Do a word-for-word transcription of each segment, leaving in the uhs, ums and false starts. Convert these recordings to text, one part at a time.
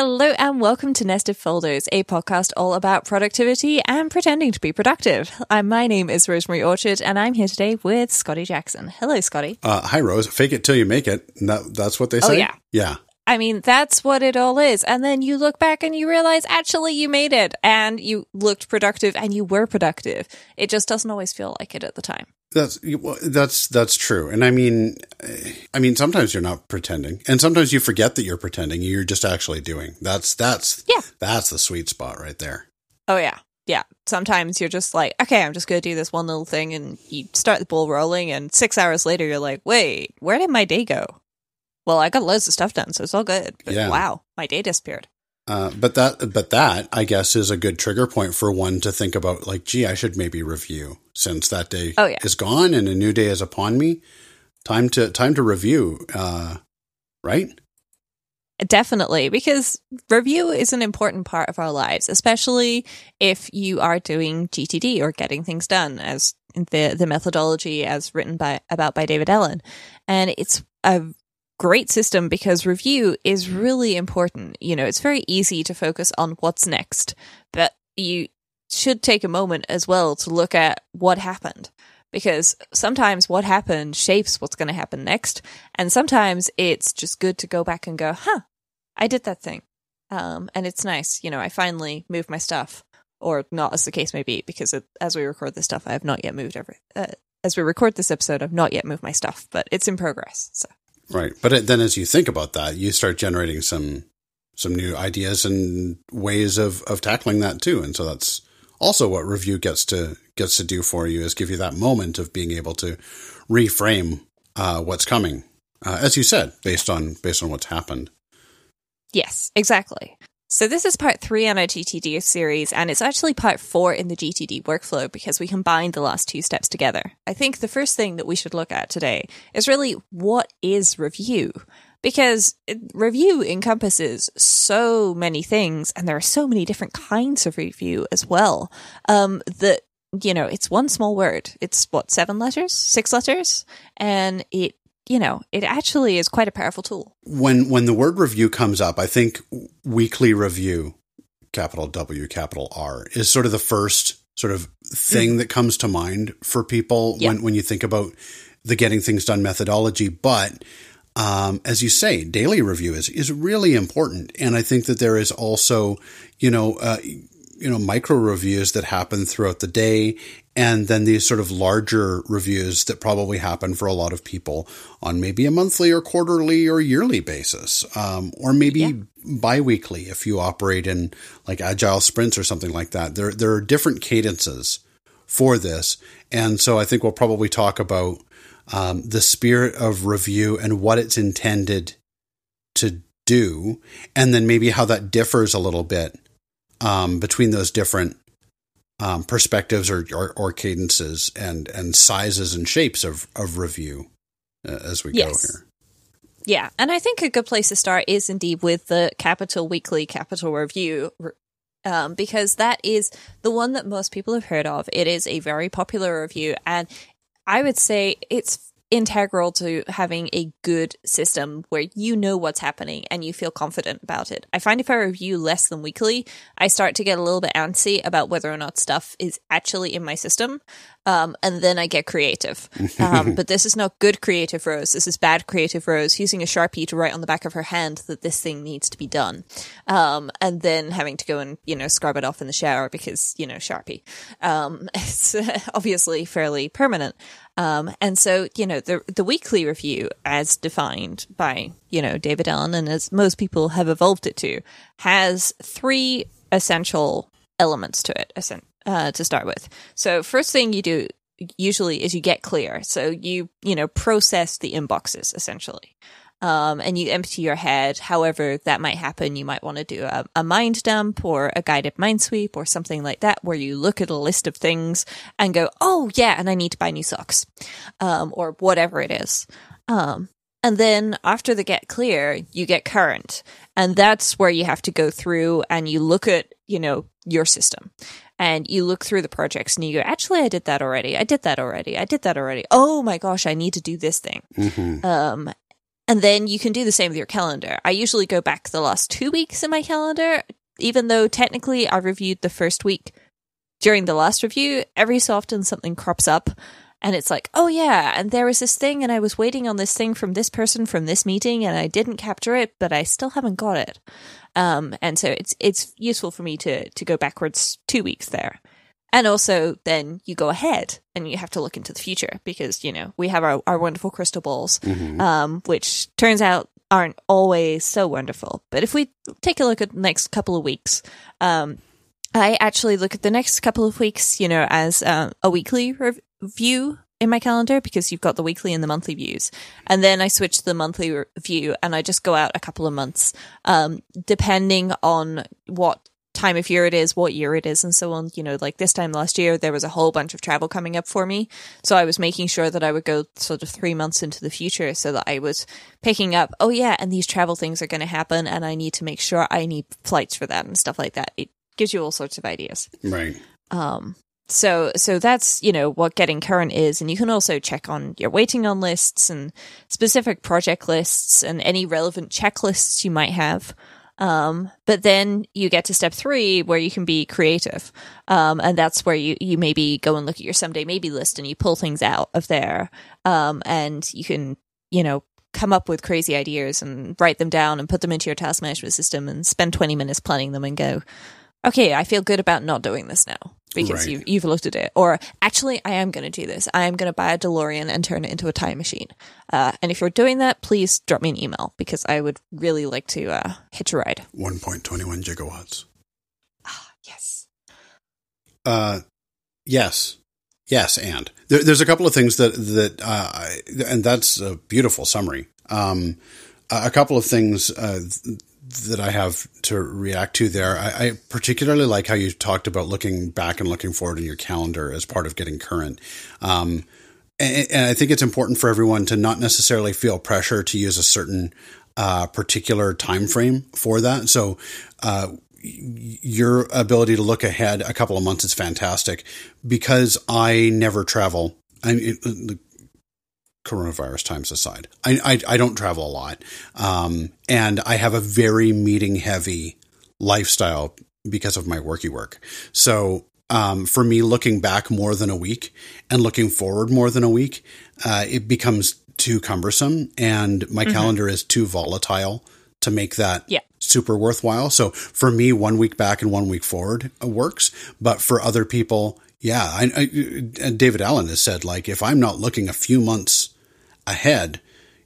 Hello and welcome to Nested Folders, a podcast all about productivity and pretending to be productive. I, my name is Rosemary Orchard and I'm here today with Scotty Jackson. Hello, Scotty. Uh, hi, Rose. Fake it till you make it. That, that's what they say? Oh, yeah. Yeah. I mean, that's what it all is. And then you look back and you realize, actually, you made it and you looked productive and you were productive. It just doesn't always feel like it at the time. That's that's that's true. And I mean, I mean, sometimes you're not pretending and sometimes you forget that you're pretending. You're just actually doing. That's that's yeah. That's the sweet spot right there. Oh, yeah. Yeah. Sometimes you're just like, okay, I'm just going to do this one little thing. And you start the ball rolling. And six hours later, you're like, wait, where did my day go? Well, I got loads of stuff done, so it's all good. But yeah. Wow, my day disappeared. Uh, but that, but that, I guess, is a good trigger point for one to think about, like, gee, I should maybe review since that day oh, yeah. is gone and a new day is upon me. Time to time to review, uh, right? Definitely, because review is an important part of our lives, especially if you are doing G T D or getting things done, as the the methodology as written by about by David Allen, and it's a great system because review is really important. You know, it's very easy to focus on what's next, but you should take a moment as well to look at what happened, because sometimes what happened shapes what's going to happen next. And sometimes it's just good to go back and go, huh, I did that thing. Um, and it's nice. You know, I finally moved my stuff, or not, as the case may be, because it, as we record this stuff, I have not yet moved every, uh, as we record this episode, I've not yet moved my stuff, but it's in progress. So. Right. But then as you think about that, you start generating some some new ideas and ways of, of tackling that too. And so that's also what review gets to gets to do for you, is give you that moment of being able to reframe uh, what's coming, uh, as you said, based on based on what's happened. Yes, exactly. So this is part three on our G T D series, and it's actually part four in the G T D workflow because we combined the last two steps together. I think the first thing that we should look at today is really, what is review? Because review encompasses so many things, and there are so many different kinds of review as well, um, that, you know, it's one small word. It's, what, seven letters? Six letters? And it, you know, it actually is quite a powerful tool. When when the word review comes up, I think weekly review, capital W, capital R, is sort of the first sort of thing mm. that comes to mind for people yeah. when, when you think about the Getting Things Done methodology. But um, as you say, daily review is, is really important. And I think that there is also, you know, uh, you know, micro reviews that happen throughout the day, and then these sort of larger reviews that probably happen for a lot of people on maybe a monthly or quarterly or yearly basis, um, or maybe yeah. biweekly if you operate in like agile sprints or something like that. There, there are different cadences for this. And so I think we'll probably talk about um, the spirit of review and what it's intended to do, and then maybe how that differs a little bit Um, between those different um, perspectives or, or, or cadences and, and sizes and shapes of, of review uh, as we yes. go here. Yeah. And I think a good place to start is indeed with the capital weekly, capital review, um, because that is the one that most people have heard of. It is a very popular review, and I would say it's integral to having a good system where you know what's happening and you feel confident about it. I find if I review less than weekly, I start to get a little bit antsy about whether or not stuff is actually in my system, um, and then I get creative. Um, but this is not good creative Rose. This is bad creative Rose using a Sharpie to write on the back of her hand that this thing needs to be done, um, and then having to go and, you know, scrub it off in the shower because, you know, Sharpie. Um, it's obviously fairly permanent. Um, and so, you know, the the weekly review, as defined by, you know, David Allen, and as most people have evolved it to, has three essential elements to it uh, to start with. So first thing you do usually is you get clear. So you, you know, process the inboxes, essentially. Um, and you empty your head. However that might happen, you might want to do a, a mind dump or a guided mind sweep or something like that, where you look at a list of things and go, oh yeah, and I need to buy new socks, um, or whatever it is. Um, and then after the get clear, you get current. And that's where you have to go through and you look at, you know, your system. And you look through the projects and you go, actually, I did that already. I did that already. I did that already. Oh my gosh, I need to do this thing. Mm-hmm. Um And then you can do the same with your calendar. I usually go back the last two weeks in my calendar, even though technically I reviewed the first week during the last review. Every so often something crops up and it's like, oh yeah, and there was this thing and I was waiting on this thing from this person from this meeting and I didn't capture it, but I still haven't got it. Um, and so it's it's useful for me to to go backwards two weeks there. And also then you go ahead and you have to look into the future because, you know, we have our, our wonderful crystal balls, mm-hmm. um, which turns out aren't always so wonderful. But if we take a look at the next couple of weeks, um, I actually look at the next couple of weeks, you know, as um, a weekly rev- view in my calendar because you've got the weekly and the monthly views. And then I switch to the monthly re- view and I just go out a couple of months, um, depending on what time of year it is, what year it is, and so on. You know, like this time last year, there was a whole bunch of travel coming up for me. So I was making sure that I would go sort of three months into the future so that I was picking up, oh yeah, and these travel things are going to happen and I need to make sure I need flights for that and stuff like that. It gives you all sorts of ideas. Right. Um, so, so that's, you know, what Getting Current is. And you can also check on your waiting on lists and specific project lists and any relevant checklists you might have. Um, but then you get to step three where you can be creative. Um, and that's where you, you maybe go and look at your someday maybe list and you pull things out of there. Um, and you can, you know, come up with crazy ideas and write them down and put them into your task management system and spend twenty minutes planning them and go, okay, I feel good about not doing this now because right. you, you've looked at it. Or actually, I am going to do this. I am going to buy a DeLorean and turn it into a time machine. Uh, and if you're doing that, please drop me an email because I would really like to uh, hitch a ride. one point two one gigawatts. Ah, yes. Uh, yes. Yes, and. There, there's a couple of things that, that uh, I, and that's a beautiful summary. Um, a couple of things uh, th- that I have to react to there. I, I particularly like how you talked about looking back and looking forward in your calendar as part of getting current. Um, and, and I think it's important for everyone to not necessarily feel pressure to use a certain uh, particular time frame for that. So uh, your ability to look ahead a couple of months is fantastic because I never travel. I mean, coronavirus times aside, I, I I don't travel a lot, um, and I have a very meeting heavy lifestyle because of my worky work. So um, for me, looking back more than a week and looking forward more than a week, uh, it becomes too cumbersome, and my mm-hmm. calendar is too volatile to make that yeah. super worthwhile. So for me, one week back and one week forward works, but for other people, yeah, I, I, David Allen has said, like, if I'm not looking a few months ahead,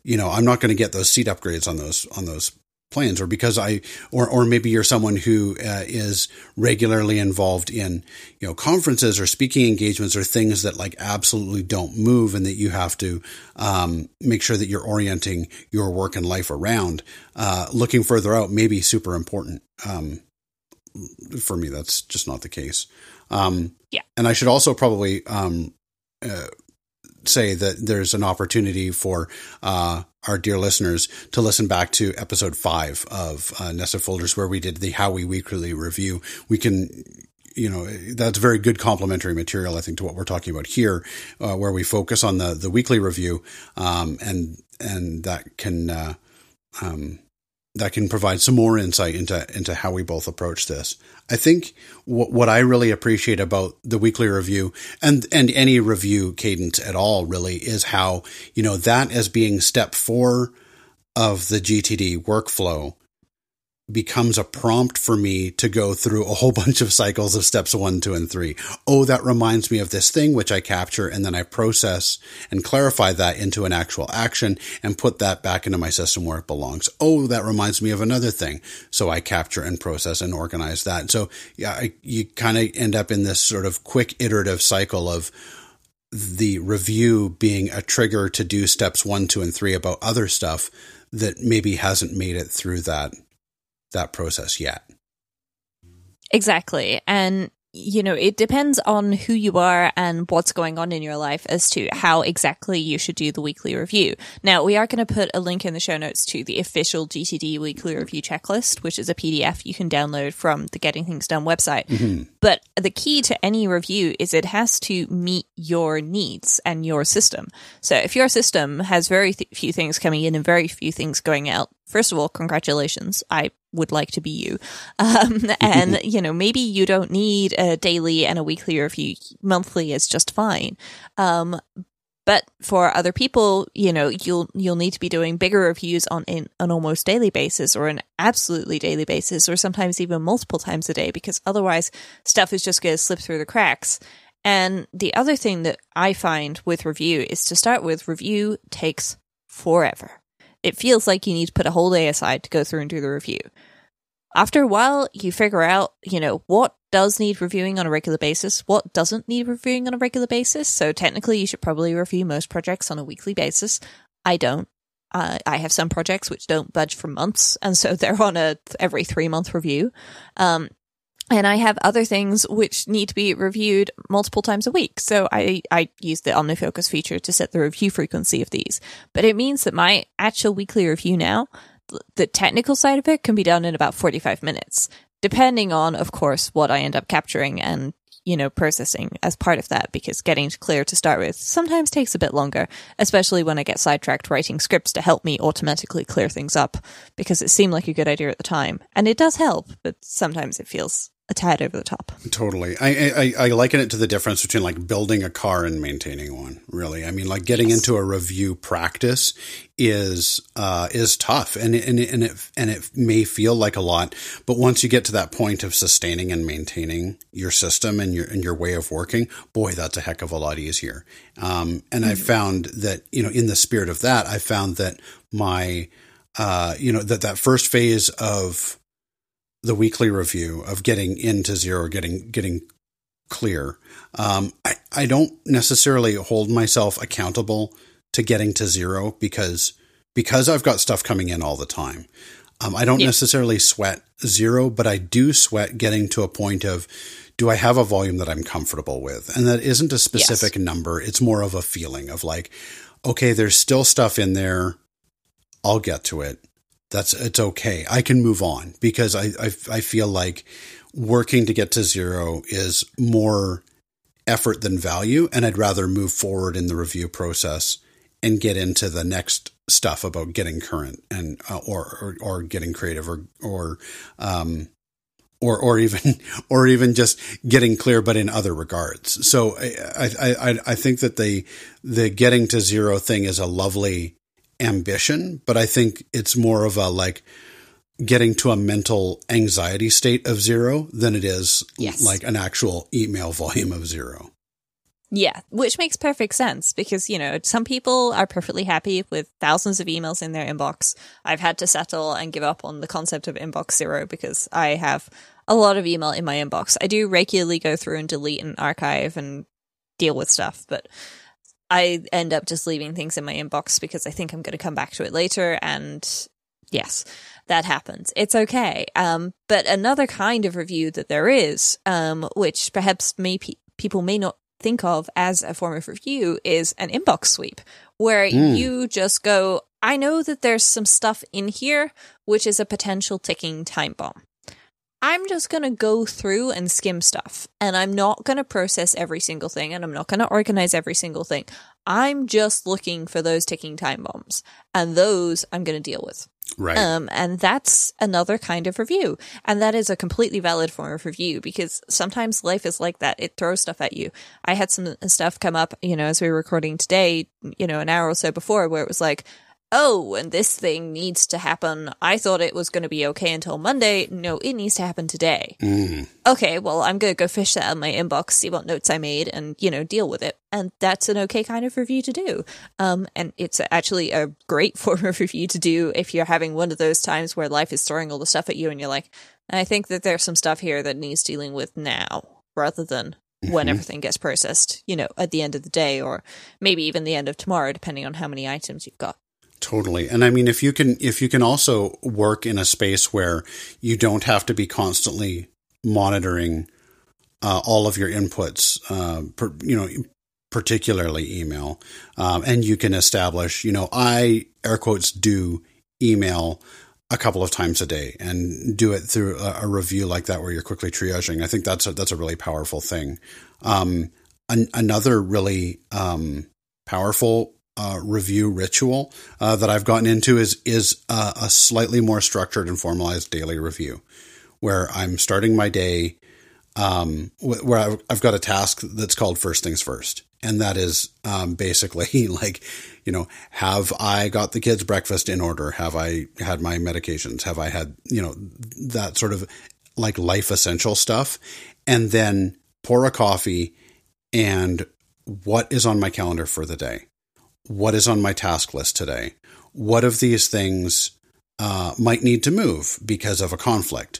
you know, I'm not going to get those seat upgrades on those, on those plans, or because I, or, or maybe you're someone who uh, is regularly involved in, you know, conferences or speaking engagements or things that like absolutely don't move and that you have to um, make sure that you're orienting your work and life around. Uh, looking further out may be super important. Um, for me, that's just not the case. Um, yeah. And I should also probably, um, uh, say that there's an opportunity for uh, our dear listeners to listen back to episode five of uh, Nested Folders, where we did the How We Weekly Review. We can, you know, that's very good complementary material, I think, to what we're talking about here, uh, where we focus on the, the weekly review. Um, and, and that can, uh, um, that can provide some more insight into, into how we both approach this. I think w- what I really appreciate about the weekly review and, and any review cadence at all really is how, you know, that as being step four of the G T D workflow becomes a prompt for me to go through a whole bunch of cycles of steps one, two, and three. Oh, that reminds me of this thing, which I capture, and then I process and clarify that into an actual action and put that back into my system where it belongs. Oh, that reminds me of another thing. So I capture and process and organize that. So yeah, I, you kind of end up in this sort of quick iterative cycle of the review being a trigger to do steps one, two, and three about other stuff that maybe hasn't made it through that. that process yet. Exactly. And you know, it depends on who you are and what's going on in your life as to how exactly you should do the weekly review. Now, we are going to put a link in the show notes to the official G T D weekly review checklist, which is a P D F you can download from the Getting Things Done website. Mm-hmm. But the key to any review is it has to meet your needs and your system. So if your system has very th- few things coming in and very few things going out, first of all, congratulations. I would like to be you. Um, and, you know, maybe you don't need a daily and a weekly review. Monthly is just fine. Um, but for other people, you know, you'll you'll need to be doing bigger reviews on an almost daily basis or an absolutely daily basis or sometimes even multiple times a day, because otherwise stuff is just going to slip through the cracks. And the other thing that I find with review is to start with, review takes forever. It feels like you need to put a whole day aside to go through and do the review. After a while, you figure out, you know, what does need reviewing on a regular basis, what doesn't need reviewing on a regular basis. So technically, you should probably review most projects on a weekly basis. I don't. Uh, I have some projects which don't budge for months, and so they're on a every three-month review. Um, and I have other things which need to be reviewed multiple times a week. So I, I use the OmniFocus feature to set the review frequency of these. But it means that my actual weekly review now, the technical side of it can be done in about forty-five minutes, depending on, of course, what I end up capturing and, you know, processing as part of that, because getting clear to start with sometimes takes a bit longer, especially when I get sidetracked writing scripts to help me automatically clear things up because it seemed like a good idea at the time. And it does help, but sometimes it feels a tad over the top. Totally. I, I, I liken it to the difference between like building a car and maintaining one, really. I mean, like getting yes. into a review practice is uh, is tough and and and it and it may feel like a lot, but once you get to that point of sustaining and maintaining your system and your and your way of working, boy, that's a heck of a lot easier. Um, and mm-hmm. I found that, you know, in the spirit of that, I found that my uh, you know, that that first phase of the weekly review, of getting into zero, getting getting clear, um, I, I don't necessarily hold myself accountable to getting to zero because because I've got stuff coming in all the time. Um, I don't yeah. necessarily sweat zero, but I do sweat getting to a point of, do I have a volume that I'm comfortable with? And that isn't a specific yes. number. It's more of a feeling of like, okay, there's still stuff in there. I'll get to it. That's it's okay. I can move on because I, I I feel like working to get to zero is more effort than value, and I'd rather move forward in the review process and get into the next stuff about getting current and uh, or, or or getting creative or or um or or even or even just getting clear, but in other regards. So I I I think that the the getting to zero thing is a lovely ambition, but I think it's more of a like getting to a mental anxiety state of zero than it is yes. like an actual email volume of zero. Yeah, which makes perfect sense because, you know, some people are perfectly happy with thousands of emails in their inbox. I've had to settle and give up on the concept of inbox zero because I have a lot of email in my inbox. I do regularly go through and delete and archive and deal with stuff, but I end up just leaving things in my inbox because I think I'm going to come back to it later. And yes, that happens. It's okay. Um, but another kind of review that there is, um, which perhaps may pe- people may not think of as a form of review, is an inbox sweep, where mm. you just go, I know that there's some stuff in here which is a potential ticking time bomb. I'm just going to go through and skim stuff, and I'm not going to process every single thing, and I'm not going to organize every single thing. I'm just looking for those ticking time bombs, and those I'm going to deal with. Right. Um, and that's another kind of review, and that is a completely valid form of review because sometimes life is like that. It throws stuff at you. I had some stuff come up, you know, as we were recording today, you know, an hour or so before, where it was like, oh, and this thing needs to happen. I thought it was going to be okay until Monday. No, it needs to happen today. Mm. Okay, well, I'm going to go fish that out of my inbox, see what notes I made, and, you know, deal with it. And that's an okay kind of review to do. Um, and it's actually a great form of review to do if you're having one of those times where life is throwing all the stuff at you and you're like, I think that there's some stuff here that needs dealing with now rather than mm-hmm. when everything gets processed, you know, at the end of the day or maybe even the end of tomorrow, depending on how many items you've got. Totally. And I mean, if you can, if you can also work in a space where you don't have to be constantly monitoring uh, all of your inputs, uh, per, you know, particularly email. Um, and you can establish, you know, I air quotes do email a couple of times a day, and do it through a, a review like that, where you're quickly triaging. I think that's a, that's a really powerful thing. Um, an, another really um, powerful uh, review ritual uh, that I've gotten into is is uh, a slightly more structured and formalized daily review, where I'm starting my day, um, where I've, I've got a task that's called First Things First. And that is um, basically like, you know, have I got the kids breakfast in order? Have I had my medications? Have I had, you know, that sort of like life essential stuff? And then pour a coffee and what is on my calendar for the day? What is on my task list today? What of these things uh, might need to move because of a conflict?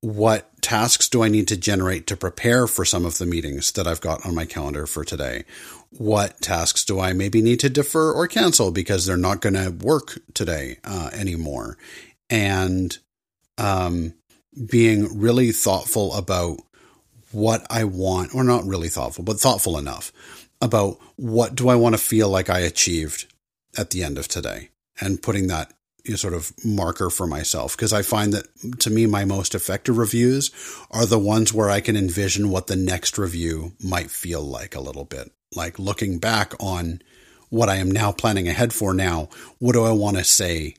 What tasks do I need to generate to prepare for some of the meetings that I've got on my calendar for today? What tasks do I maybe need to defer or cancel because they're not going to work today uh, anymore? And um, being really thoughtful about what I want, or not really thoughtful, but thoughtful enough about what do I want to feel like I achieved at the end of today, and putting that sort of marker for myself. Because I find that, to me, my most effective reviews are the ones where I can envision what the next review might feel like a little bit. Like looking back on what I am now planning ahead for now, what do I want to say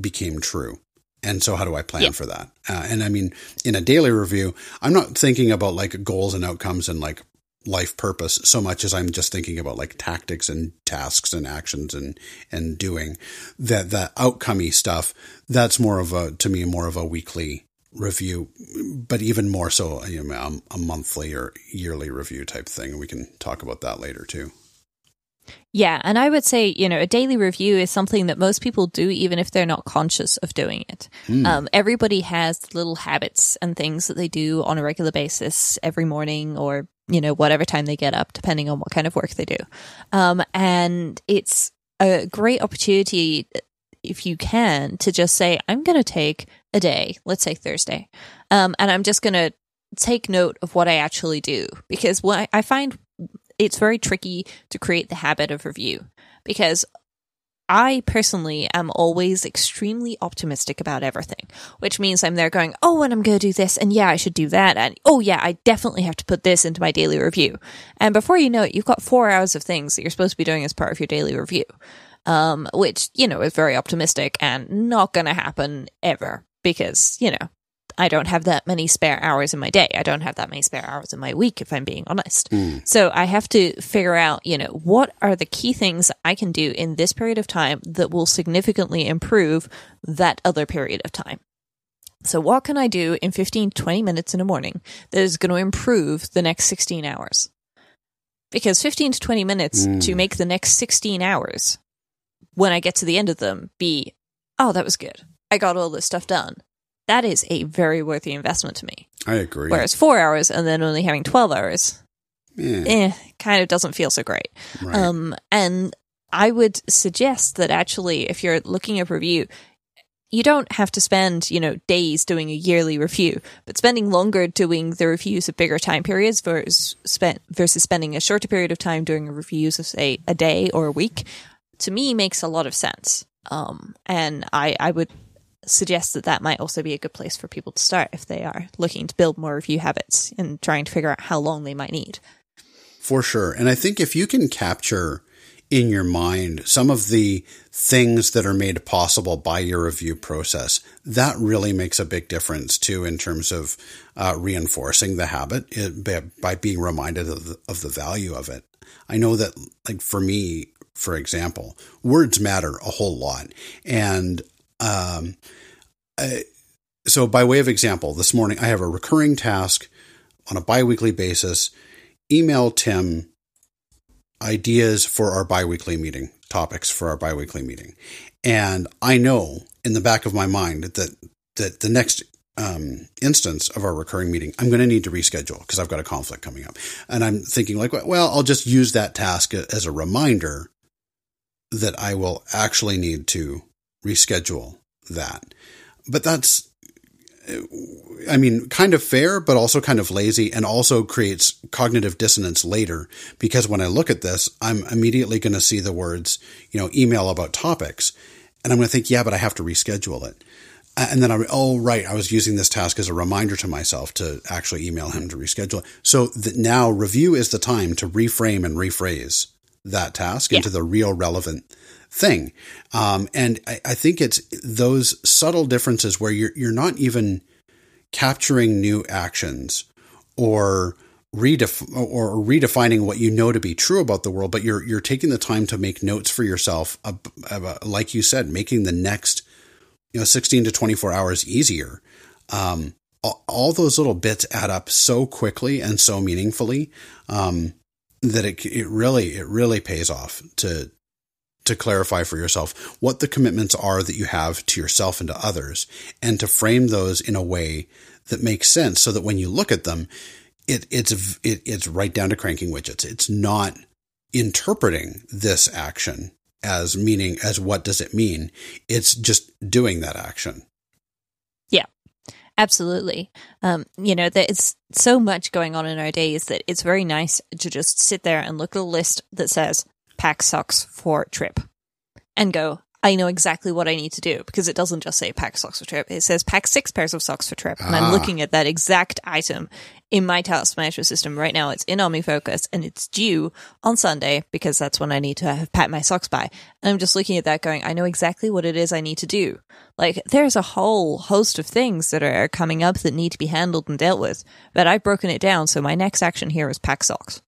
became true? And so how do I plan yeah. for that? Uh, and I mean, in a daily review, I'm not thinking about like goals and outcomes and like life purpose so much as I'm just thinking about like tactics and tasks and actions and, and doing that, that outcomey stuff. That's more of a, to me, more of a weekly review, but even more so, you know, a monthly or yearly review type thing. We can talk about that later too. Yeah. And I would say, you know, a daily review is something that most people do, even if they're not conscious of doing it. Mm. Um, everybody has little habits and things that they do on a regular basis every morning, or, you know, whatever time they get up, depending on what kind of work they do. Um, and it's a great opportunity, if you can, to just say, I'm going to take a day, let's say Thursday, um, and I'm just going to take note of what I actually do. Because what I, I find it's very tricky to create the habit of review, because I personally am always extremely optimistic about everything, which means I'm there going, oh, and I'm going to do this, and yeah, I should do that, and oh yeah, I definitely have to put this into my daily review. And before you know it, you've got four hours of things that you're supposed to be doing as part of your daily review, um, which, you know, is very optimistic and not going to happen ever, because, you know, I don't have that many spare hours in my day. I don't have that many spare hours in my week, if I'm being honest. Mm. So I have to figure out, you know, what are the key things I can do in this period of time that will significantly improve that other period of time? So what can I do in fifteen to twenty minutes in the morning that is going to improve the next sixteen hours? Because fifteen to twenty minutes mm. to make the next sixteen hours, when I get to the end of them, be, oh, that was good. I got all this stuff done. That is a very worthy investment to me. I agree. Whereas four hours and then only having twelve hours, yeah. eh, kind of doesn't feel so great. Right. Um, and I would suggest that actually, if you're looking at review, you don't have to spend, you know, days doing a yearly review, but spending longer doing the reviews of bigger time periods versus, spent, versus spending a shorter period of time doing reviews of, say, a day or a week, to me makes a lot of sense. Um, and I, I would suggest that that might also be a good place for people to start if they are looking to build more review habits and trying to figure out how long they might need. For sure. And I think if you can capture in your mind some of the things that are made possible by your review process, that really makes a big difference too, in terms of uh, reinforcing the habit it, by being reminded of the, of the value of it. I know that, like, for me, for example, words matter a whole lot. And Um, I, so by way of example, this morning I have a recurring task on a biweekly basis: email Tim ideas for our biweekly meeting, topics for our biweekly meeting. And I know in the back of my mind that, that the next um, instance of our recurring meeting, I'm going to need to reschedule because I've got a conflict coming up. And I'm thinking like, well, I'll just use that task as a reminder that I will actually need to reschedule that. But that's I mean, kind of fair, but also kind of lazy, and also creates cognitive dissonance later. Because when I look at this, I'm immediately going to see the words, you know, email about topics. And I'm going to think, yeah, but I have to reschedule it. And then I'm, oh, right, I was using this task as a reminder to myself to actually email him to reschedule it. So that now review is the time to reframe and rephrase that task yeah. into the real relevant thing. Um, and I, I think it's those subtle differences where you're, you're not even capturing new actions or redef- or redefining what you know to be true about the world, but you're, you're taking the time to make notes for yourself, about, like you said, making the next, you know, sixteen to twenty-four hours easier. Um, all, all those little bits add up so quickly and so meaningfully, um, that it, it really, it really pays off to, to clarify for yourself what the commitments are that you have to yourself and to others, and to frame those in a way that makes sense so that when you look at them, it, it's, it, it's right down to cranking widgets. It's not interpreting this action as meaning, as what does it mean? It's just doing that action. Yeah, absolutely. Um, you know, there's so much going on in our days that it's very nice to just sit there and look at a list that says pack socks for trip and go, I know exactly what I need to do, because it doesn't just say pack socks for trip. It says pack six pairs of socks for trip. Ah. And I'm looking at that exact item in my task management system right now. It's in OmniFocus and it's due on Sunday because that's when I need to have packed my socks by. And I'm just looking at that going, I know exactly what it is I need to do. Like, there's a whole host of things that are coming up that need to be handled and dealt with, but I've broken it down. So my next action here is pack socks.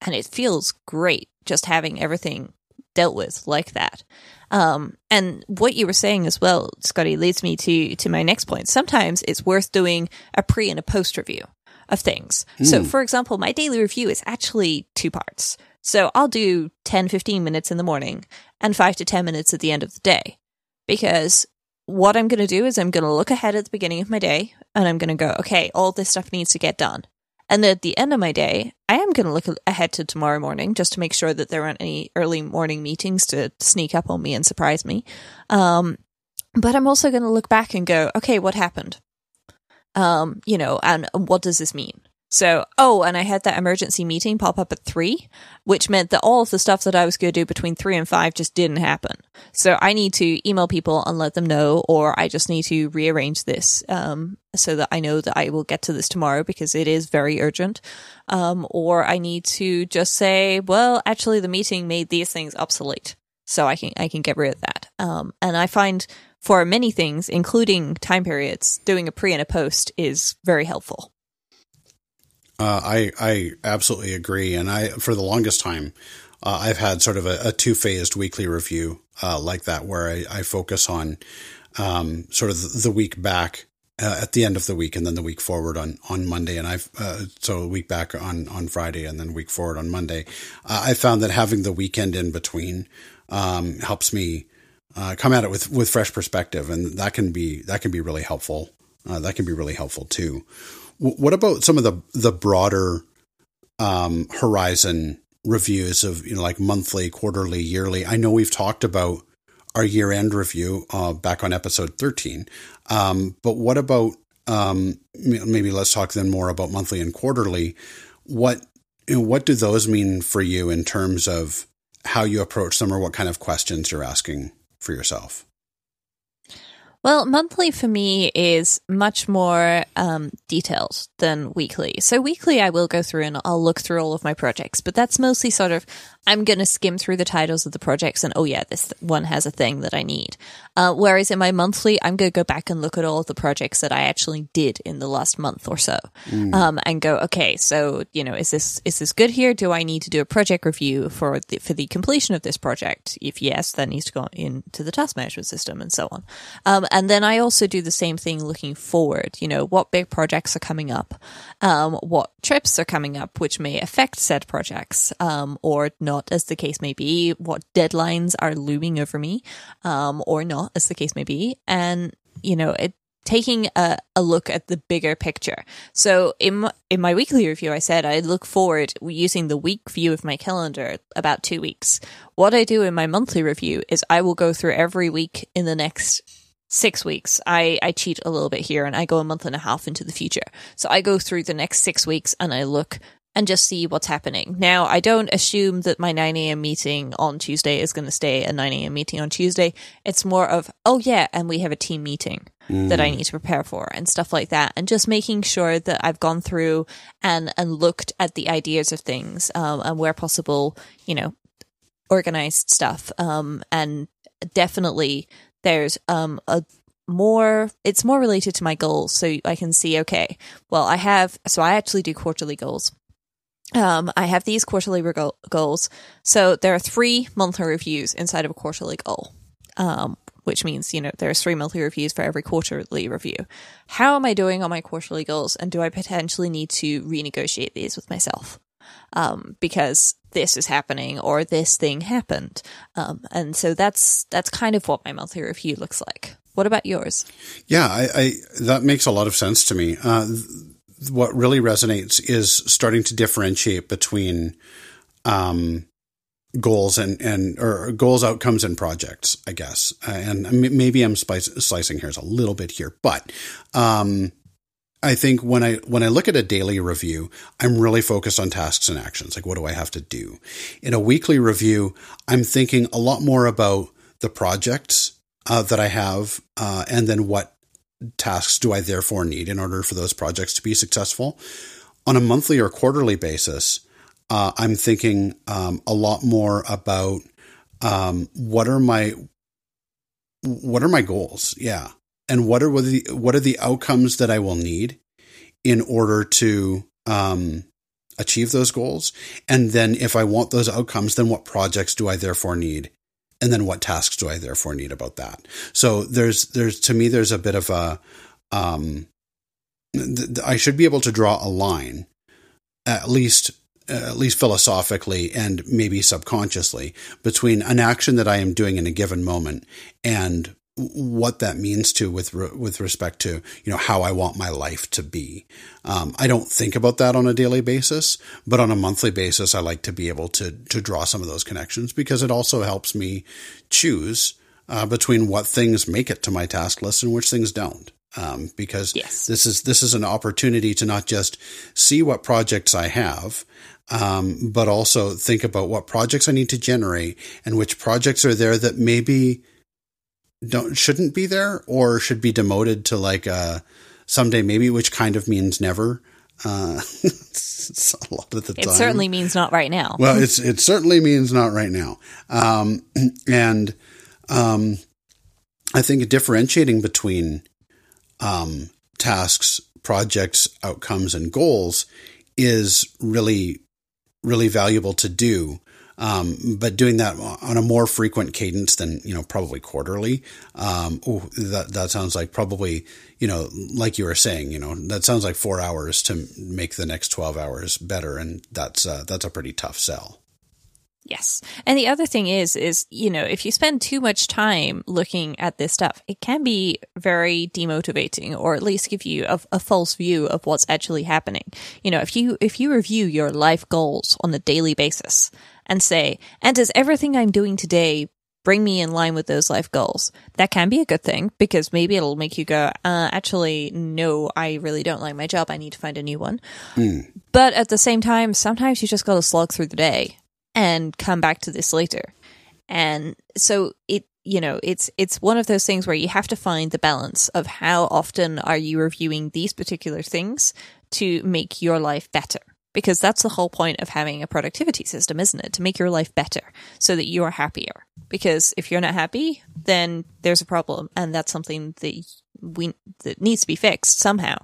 And it feels great just having everything dealt with like that. Um, and what you were saying as well, Scotty, leads me to, to my next point. Sometimes it's worth doing a pre and a post review of things. Mm. So for example, my daily review is actually two parts. So I'll do ten, fifteen minutes in the morning and five to ten minutes at the end of the day, because what I'm going to do is I'm going to look ahead at the beginning of my day and I'm going to go, okay, all this stuff needs to get done. And at the end of my day, I am going to look ahead to tomorrow morning just to make sure that there aren't any early morning meetings to sneak up on me and surprise me. Um, but I'm also going to look back and go, okay, what happened? Um, you know, and what does this mean? So, oh, and I had that emergency meeting pop up at three, which meant that all of the stuff that I was going to do between three and five just didn't happen. So I need to email people and let them know, or I just need to rearrange this um, so that I know that I will get to this tomorrow because it is very urgent. Um, or I need to just say, well, actually the meeting made these things obsolete, so I can I can get rid of that. Um, and I find for many things, including time periods, doing a pre and a post is very helpful. Uh, I, I absolutely agree. And I, for the longest time, uh, I've had sort of a, a two-phased weekly review uh, like that, where I, I focus on um, sort of the week back uh, at the end of the week, and then the week forward on, on Monday. And I've, uh, so week back on, on Friday, and then week forward on Monday. Uh, I found that having the weekend in between um, helps me uh, come at it with, with fresh perspective. And that can be, that can be really helpful. Uh, that can be really helpful too. What about some of the the broader um, horizon reviews of, you know, like monthly, quarterly, yearly? I know we've talked about our year end review uh, back on episode thirteen, um, but what about um, maybe let's talk then more about monthly and quarterly. What you know, what do those mean for you in terms of how you approach them, or what kind of questions you're asking for yourself? Well, monthly for me is much more um, detailed than weekly. So weekly, I will go through and I'll look through all of my projects, but that's mostly sort of, I'm going to skim through the titles of the projects and, oh yeah, this one has a thing that I need. Uh, whereas in my monthly, I'm going to go back and look at all of the projects that I actually did in the last month or so, mm. um, and go, okay, so, you know, is this, is this good here? Do I need to do a project review for the, for the completion of this project? If yes, that needs to go into the task management system and so on. Um, And then I also do the same thing looking forward, you know, what big projects are coming up, um, what trips are coming up, which may affect said projects, um, or not, as the case may be, what deadlines are looming over me, um, or not, as the case may be. And, you know, it, taking a, a look at the bigger picture. So in my, in my weekly review, I said I look forward using the week view of my calendar about two weeks. What I do in my monthly review is I will go through every week in the next six weeks. I, I cheat a little bit here and I go a month and a half into the future. So I go through the next six weeks and I look and just see what's happening. Now, I don't assume that my nine a.m. meeting on Tuesday is going to stay a nine a.m. meeting on Tuesday. It's more of, oh yeah, and we have a team meeting mm. that I need to prepare for and stuff like that. And just making sure that I've gone through and, and looked at the ideas of things um, and where possible, you know, organized stuff. Um, and definitely there's um, a more, it's more related to my goals. So I can see, okay, well, I have, so I actually do quarterly goals. Um, I have these quarterly re- goals. So there are three monthly reviews inside of a quarterly goal, um, which means, you know, there's three monthly reviews for every quarterly review. How am I doing on my quarterly goals? And do I potentially need to renegotiate these with myself? Um, because this is happening or this thing happened. Um, and so that's, that's kind of what my monthly review looks like. What about yours? Yeah, I, I that makes a lot of sense to me. Uh, th- What really resonates is starting to differentiate between um, goals and, and or goals, outcomes, and projects, I guess. And maybe I'm slice, slicing hairs a little bit here, but um, I think when I when I look at a daily review, I'm really focused on tasks and actions. Like, what do I have to do? In a weekly review, I'm thinking a lot more about the projects uh, that I have, uh, and then what tasks do I therefore need in order for those projects to be successful. On a monthly or quarterly basis, uh, I'm thinking um, a lot more about um, what are my what are my goals, yeah, and what are what are the what are the outcomes that I will need in order to um, achieve those goals, and then if I want those outcomes, then what projects do I therefore need. And then what tasks do I therefore need about that? So there's, there's, to me, there's a bit of a, um, th- I should be able to draw a line, at least, uh, at least philosophically and maybe subconsciously, between an action that I am doing in a given moment and what that means to with re- with respect to, you know, how I want my life to be. Um, I don't think about that on a daily basis, but on a monthly basis, I like to be able to to draw some of those connections, because it also helps me choose uh, between what things make it to my task list and which things don't. Um, because yes. this is this is an opportunity to not just see what projects I have, um, but also think about what projects I need to generate and which projects are there that maybe don't shouldn't be there or should be demoted to like uh someday maybe, which kind of means never. Uh, it's a lot of the time. It certainly means not right now. Well, it's, it certainly means not right now. Um, and, um, I think differentiating between, um, tasks, projects, outcomes, and goals is really, really valuable to do. Um, but doing that on a more frequent cadence than, you know, probably quarterly. Um, oh, that, that sounds like probably, you know, like you were saying, you know, that sounds like four hours to make the next twelve hours better. And that's, uh, that's a pretty tough sell. Yes. And the other thing is, is, you know, if you spend too much time looking at this stuff, it can be very demotivating, or at least give you a, a false view of what's actually happening. You know, if you, if you review your life goals on a daily basis and say, and does everything I'm doing today bring me in line with those life goals? That can be a good thing, because maybe it'll make you go, uh, actually, no, I really don't like my job. I need to find a new one. Mm. But at the same time, sometimes you just got to slog through the day and come back to this later. And so it, you know, it's, it's one of those things where you have to find the balance of how often are you reviewing these particular things to make your life better. Because that's the whole point of having a productivity system, isn't it? To make your life better so that you are happier. Because if you're not happy, then there's a problem. And that's something that we that needs to be fixed somehow.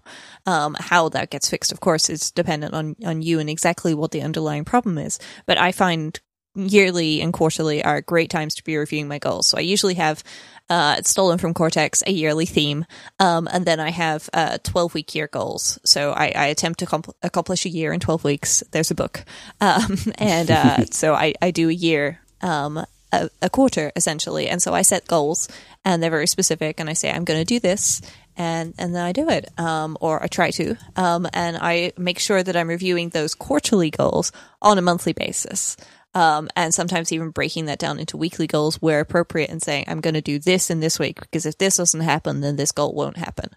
Um, how that gets fixed, of course, is dependent on, on you and exactly what the underlying problem is. But I find yearly and quarterly are great times to be reviewing my goals. So I usually have, uh, it's stolen from Cortex, a yearly theme. Um, and then I have, uh, twelve week year goals. So I, I attempt to comp- accomplish a year in twelve weeks. There's a book. Um, and, uh, so I, I do a year, um, a, a quarter essentially. And so I set goals and they're very specific, and I say, I'm going to do this. And, and then I do it. Um, or I try to, um, and I make sure that I'm reviewing those quarterly goals on a monthly basis. Um, and sometimes even breaking that down into weekly goals where appropriate and saying, I'm going to do this in this week, because if this doesn't happen, then this goal won't happen.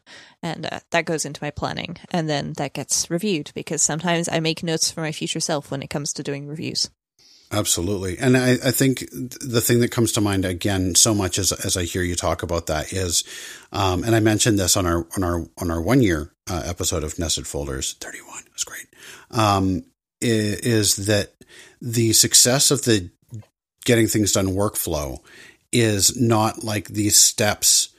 And uh, that goes into my planning. And then that gets reviewed, because sometimes I make notes for my future self when it comes to doing reviews. Absolutely. And I, I think the thing that comes to mind, again, so much as as I hear you talk about that is, um, and I mentioned this on our on our, on our one year uh, episode of Nested Folders, thirty-one, it's great, um, is that the success of the Getting Things Done workflow is not like these steps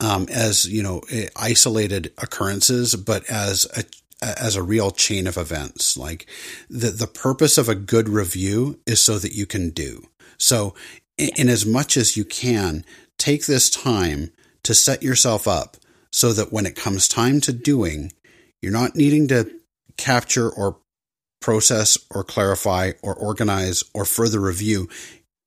um, as, you know, isolated occurrences, but as a as a real chain of events. Like the, the purpose of a good review is so that you can do. So in, in as much as you can, take this time to set yourself up so that when it comes time to doing, you're not needing to capture or process or clarify or organize or further review.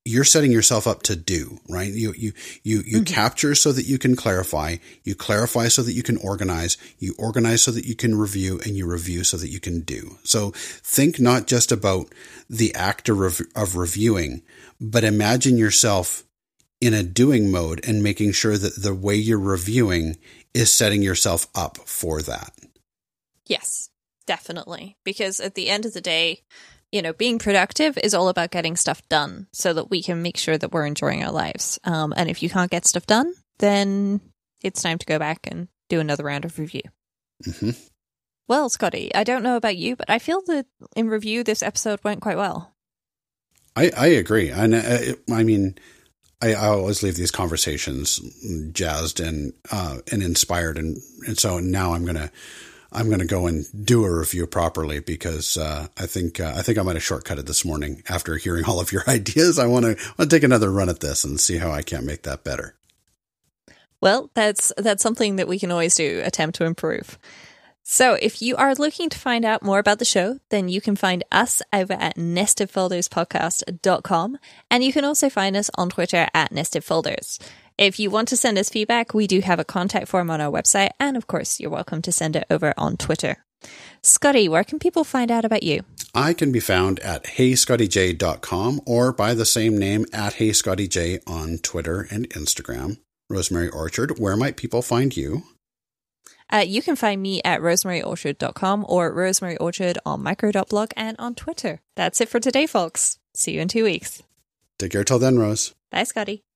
You're setting yourself up to do, right? You, you, you, you mm-hmm. capture so that you can clarify, you clarify so that you can organize, you organize so that you can review, and you review so that you can do. So think not just about the act of, rev- of reviewing, but imagine yourself in a doing mode and making sure that the way you're reviewing is setting yourself up for that. Yes, definitely. Because at the end of the day, you know, being productive is all about getting stuff done so that we can make sure that we're enjoying our lives. Um, and if you can't get stuff done, then it's time to go back and do another round of review. Mm-hmm. Well, Scotty, I don't know about you, but I feel that in review, this episode went quite well. I, I agree. And I, I mean, I, I always leave these conversations jazzed and, uh, and inspired. And, and so now I'm going to, I'm going to go and do a review properly, because uh, I think uh, I think I might have shortcutted this morning after hearing all of your ideas. I want to I want to take another run at this and see how I can make that better. Well, that's that's something that we can always do, attempt to improve. So if you are looking to find out more about the show, then you can find us over at nested folders podcast dot com. And you can also find us on Twitter at nestedfolders. If you want to send us feedback, we do have a contact form on our website. And of course, you're welcome to send it over on Twitter. Scotty, where can people find out about you? I can be found at hey scotty j dot com or by the same name at hey scotty j on Twitter and Instagram. Rosemary Orchard, where might people find you? Uh, you can find me at rosemary orchard dot com or Rosemary Orchard on micro dot blog and on Twitter. That's it for today, folks. See you in two weeks. Take care till then, Rose. Bye, Scotty.